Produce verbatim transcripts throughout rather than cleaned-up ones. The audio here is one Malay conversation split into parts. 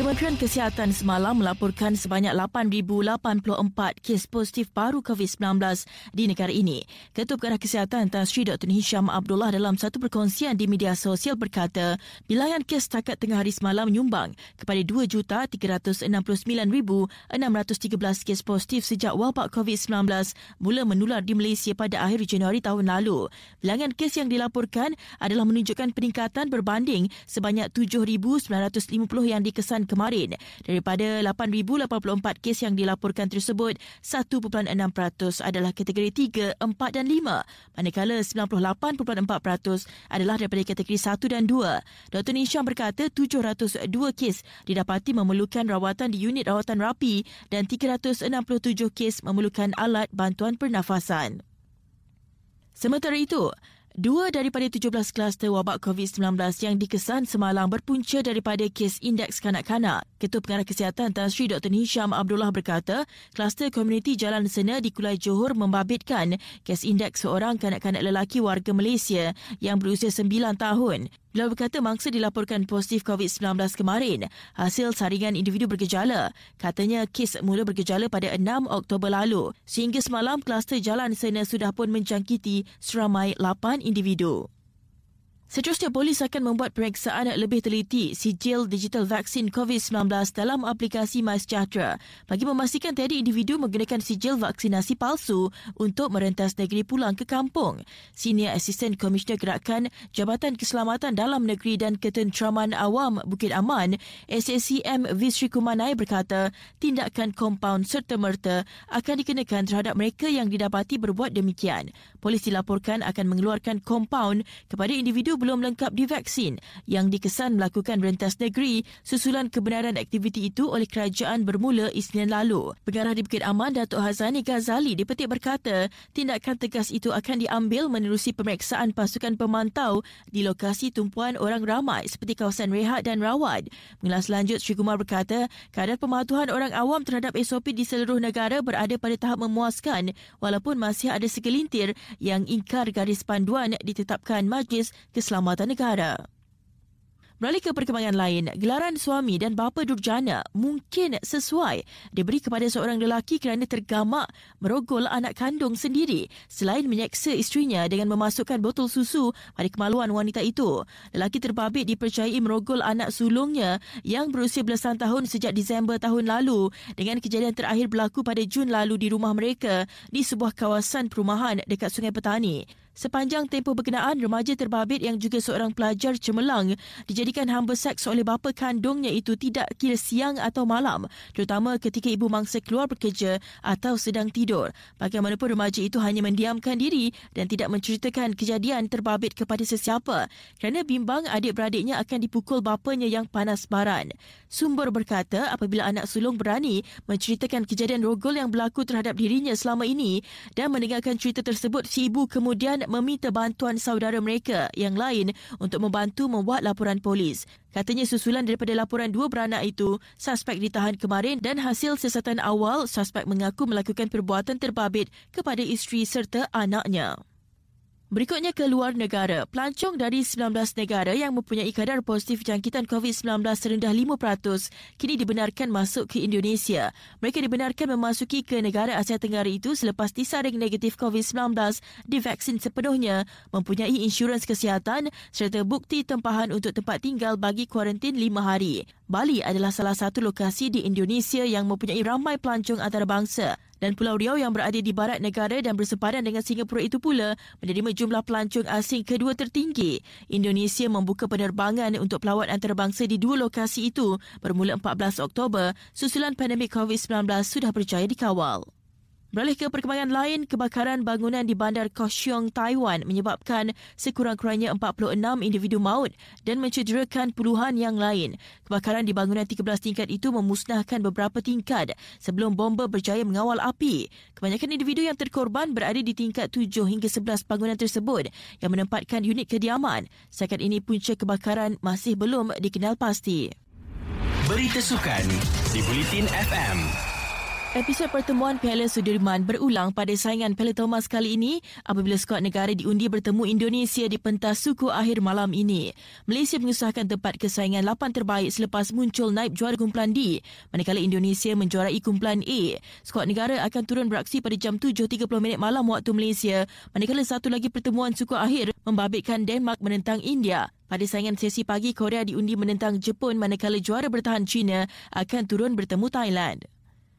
Kementerian Kesihatan semalam melaporkan sebanyak lapan ribu lapan puluh empat kes positif baru COVID sembilan belas di negara ini. Ketua Pengarah Kesihatan Tan Sri Doktor Hisham Abdullah dalam satu perkongsian di media sosial berkata, bilangan kes setakat tengah hari semalam menyumbang kepada dua juta tiga ratus enam puluh sembilan ribu enam ratus tiga belas kes positif sejak wabak COVID sembilan belas mula menular di Malaysia pada akhir Januari tahun lalu. Bilangan kes yang dilaporkan adalah menunjukkan peningkatan berbanding sebanyak tujuh ribu sembilan ratus lima puluh yang dikesan kemarin. Daripada lapan ribu lapan puluh empat kes yang dilaporkan tersebut, satu perpuluhan enam peratus adalah kategori tiga, empat dan lima, manakala sembilan puluh lapan perpuluhan empat peratus adalah daripada kategori satu dan dua. Doktor Nisham berkata tujuh ratus dua kes didapati memerlukan rawatan di unit rawatan rapi dan tiga ratus enam puluh tujuh kes memerlukan alat bantuan pernafasan. Sementara itu, dua daripada tujuh belas kluster wabak COVID sembilan belas yang dikesan semalam berpunca daripada kes indeks kanak-kanak. Ketua Pengarah Kesihatan Tan Sri Doktor Hisham Abdullah berkata, kluster komuniti Jalan Sena di Kulai Johor membabitkan kes indeks seorang kanak-kanak lelaki warga Malaysia yang berusia sembilan tahun. Beliau berkata mangsa dilaporkan positif COVID sembilan belas kemarin hasil saringan individu bergejala. Katanya kes mula bergejala pada enam Oktober lalu. Sehingga semalam, kluster Jalan Sena sudah pun menjangkiti seramai lapan individu. Seterusnya, polis akan membuat periksaan lebih teliti sijil digital vaksin COVID sembilan belas dalam aplikasi MySejahtera bagi memastikan tiada individu menggunakan sijil vaksinasi palsu untuk merentas negeri pulang ke kampung. Senior Asisten Komisioner Gerakan Jabatan Keselamatan Dalam Negeri dan Ketenteraman Awam Bukit Aman, S S C M V. Srikumanai berkata, tindakan kompaun serta-merta akan dikenakan terhadap mereka yang didapati berbuat demikian. Polis dilaporkan akan mengeluarkan kompaun kepada individu belum lengkap divaksin yang dikesan melakukan rentas negeri susulan kebenaran aktiviti itu oleh kerajaan bermula Isnin lalu. Pengarah di Bukit Aman, Dato' Hazani Ghazali dipetik berkata, tindakan tegas itu akan diambil menerusi pemeriksaan pasukan pemantau di lokasi tumpuan orang ramai seperti kawasan rehat dan rawat. Mengulas lanjut, Sri Gumar berkata, kadar pematuhan orang awam terhadap S O P di seluruh negara berada pada tahap memuaskan walaupun masih ada segelintir yang ingkar garis panduan ditetapkan Majlis Keselamatan Keselamatan Negara. Beralih ke perkembangan lain, gelaran suami dan bapa durjana mungkin sesuai diberi kepada seorang lelaki kerana tergamak merogol anak kandung sendiri selain menyeksa isterinya dengan memasukkan botol susu pada kemaluan wanita itu. Lelaki terbabit dipercayai merogol anak sulungnya yang berusia belasan tahun sejak Disember tahun lalu, dengan kejadian terakhir berlaku pada Jun lalu di rumah mereka di sebuah kawasan perumahan dekat Sungai Petani. Sepanjang tempoh berkenaan, remaja terbabit yang juga seorang pelajar cemerlang dijadikan hamba seks oleh bapa kandungnya itu tidak kira siang atau malam, terutama ketika ibu mangsa keluar bekerja atau sedang tidur. Bagaimanapun, remaja itu hanya mendiamkan diri dan tidak menceritakan kejadian terbabit kepada sesiapa kerana bimbang adik-beradiknya akan dipukul bapanya yang panas baran. Sumber berkata, apabila anak sulung berani menceritakan kejadian rogol yang berlaku terhadap dirinya selama ini dan mendengarkan cerita tersebut, si ibu kemudian meminta bantuan saudara mereka yang lain untuk membantu membuat laporan polis. Katanya susulan daripada laporan dua beranak itu, suspek ditahan kemarin dan hasil siasatan awal, suspek mengaku melakukan perbuatan terbabit kepada isteri serta anaknya. Berikutnya ke luar negara. Pelancong dari sembilan belas negara yang mempunyai kadar positif jangkitan COVID sembilan belas serendah lima peratus kini dibenarkan masuk ke Indonesia. Mereka dibenarkan memasuki ke negara Asia Tenggara itu selepas disaring negatif COVID sembilan belas, divaksin sepenuhnya, mempunyai insurans kesihatan serta bukti tempahan untuk tempat tinggal bagi kuarantin lima hari. Bali adalah salah satu lokasi di Indonesia yang mempunyai ramai pelancong antarabangsa. Dan Pulau Riau yang berada di barat negara dan bersepadan dengan Singapura itu pula menerima jumlah pelancong asing kedua tertinggi. Indonesia membuka penerbangan untuk pelawat antarabangsa di dua lokasi itu bermula empat belas Oktober, susulan pandemik COVID sembilan belas sudah berjaya dikawal. Beralih ke perkembangan lain, kebakaran bangunan di bandar Kaohsiung, Taiwan menyebabkan sekurang-kurangnya empat puluh enam individu maut dan mencederakan puluhan yang lain. Kebakaran di bangunan tiga belas tingkat itu memusnahkan beberapa tingkat sebelum bomba berjaya mengawal api. Kebanyakan individu yang terkorban berada di tingkat tujuh hingga sebelas bangunan tersebut yang menempatkan unit kediaman. Setakat ini punca kebakaran masih belum dikenal pasti. Berita sukan di Buletin F M. Episod pertemuan Piala Sudirman berulang pada saingan Piala Thomas kali ini apabila skuad negara diundi bertemu Indonesia di pentas suku akhir malam ini. Malaysia mengusahakan tempat kesaingan lapan terbaik selepas muncul naib juara kumpulan D, manakala Indonesia menjuarai kumpulan A. Skuad negara akan turun beraksi pada jam tujuh tiga puluh malam waktu Malaysia, manakala satu lagi pertemuan suku akhir membabitkan Denmark menentang India. Pada saingan sesi pagi, Korea diundi menentang Jepun, manakala juara bertahan China akan turun bertemu Thailand.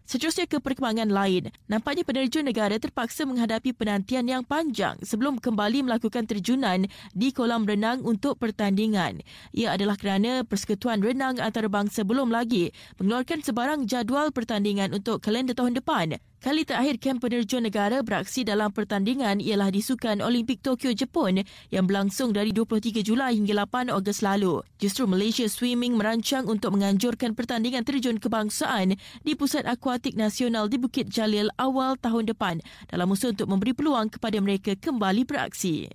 Seterusnya ke perkembangan lain, nampaknya penerjun negara terpaksa menghadapi penantian yang panjang sebelum kembali melakukan terjunan di kolam renang untuk pertandingan. Ia adalah kerana Persatuan Renang Antarabangsa belum lagi mengeluarkan sebarang jadual pertandingan untuk kalender tahun depan. Kali terakhir kem penerjun negara beraksi dalam pertandingan ialah di Sukan Olimpik Tokyo, Jepun yang berlangsung dari dua puluh tiga Julai hingga lapan Ogos lalu. Justru Malaysia Swimming merancang untuk menganjurkan pertandingan terjun kebangsaan di Pusat Akuatik Nasional di Bukit Jalil awal tahun depan dalam usaha untuk memberi peluang kepada mereka kembali beraksi.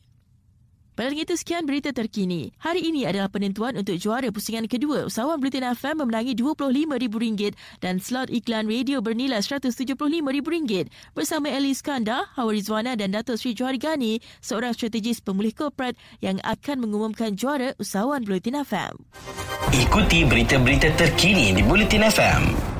Paling itu, sekian berita terkini. Hari ini adalah penentuan untuk juara pusingan kedua. Usahawan Buletin F M memenangi dua puluh lima ribu ringgit dan slot iklan radio bernilai seratus tujuh puluh lima ribu ringgit. Bersama Ellie Iskandar, Hawa Rizwana dan Dato' Sri Johar Ghani, seorang strategis pemulih korporat yang akan mengumumkan juara usahawan Buletin F M. Ikuti berita-berita terkini di Buletin F M.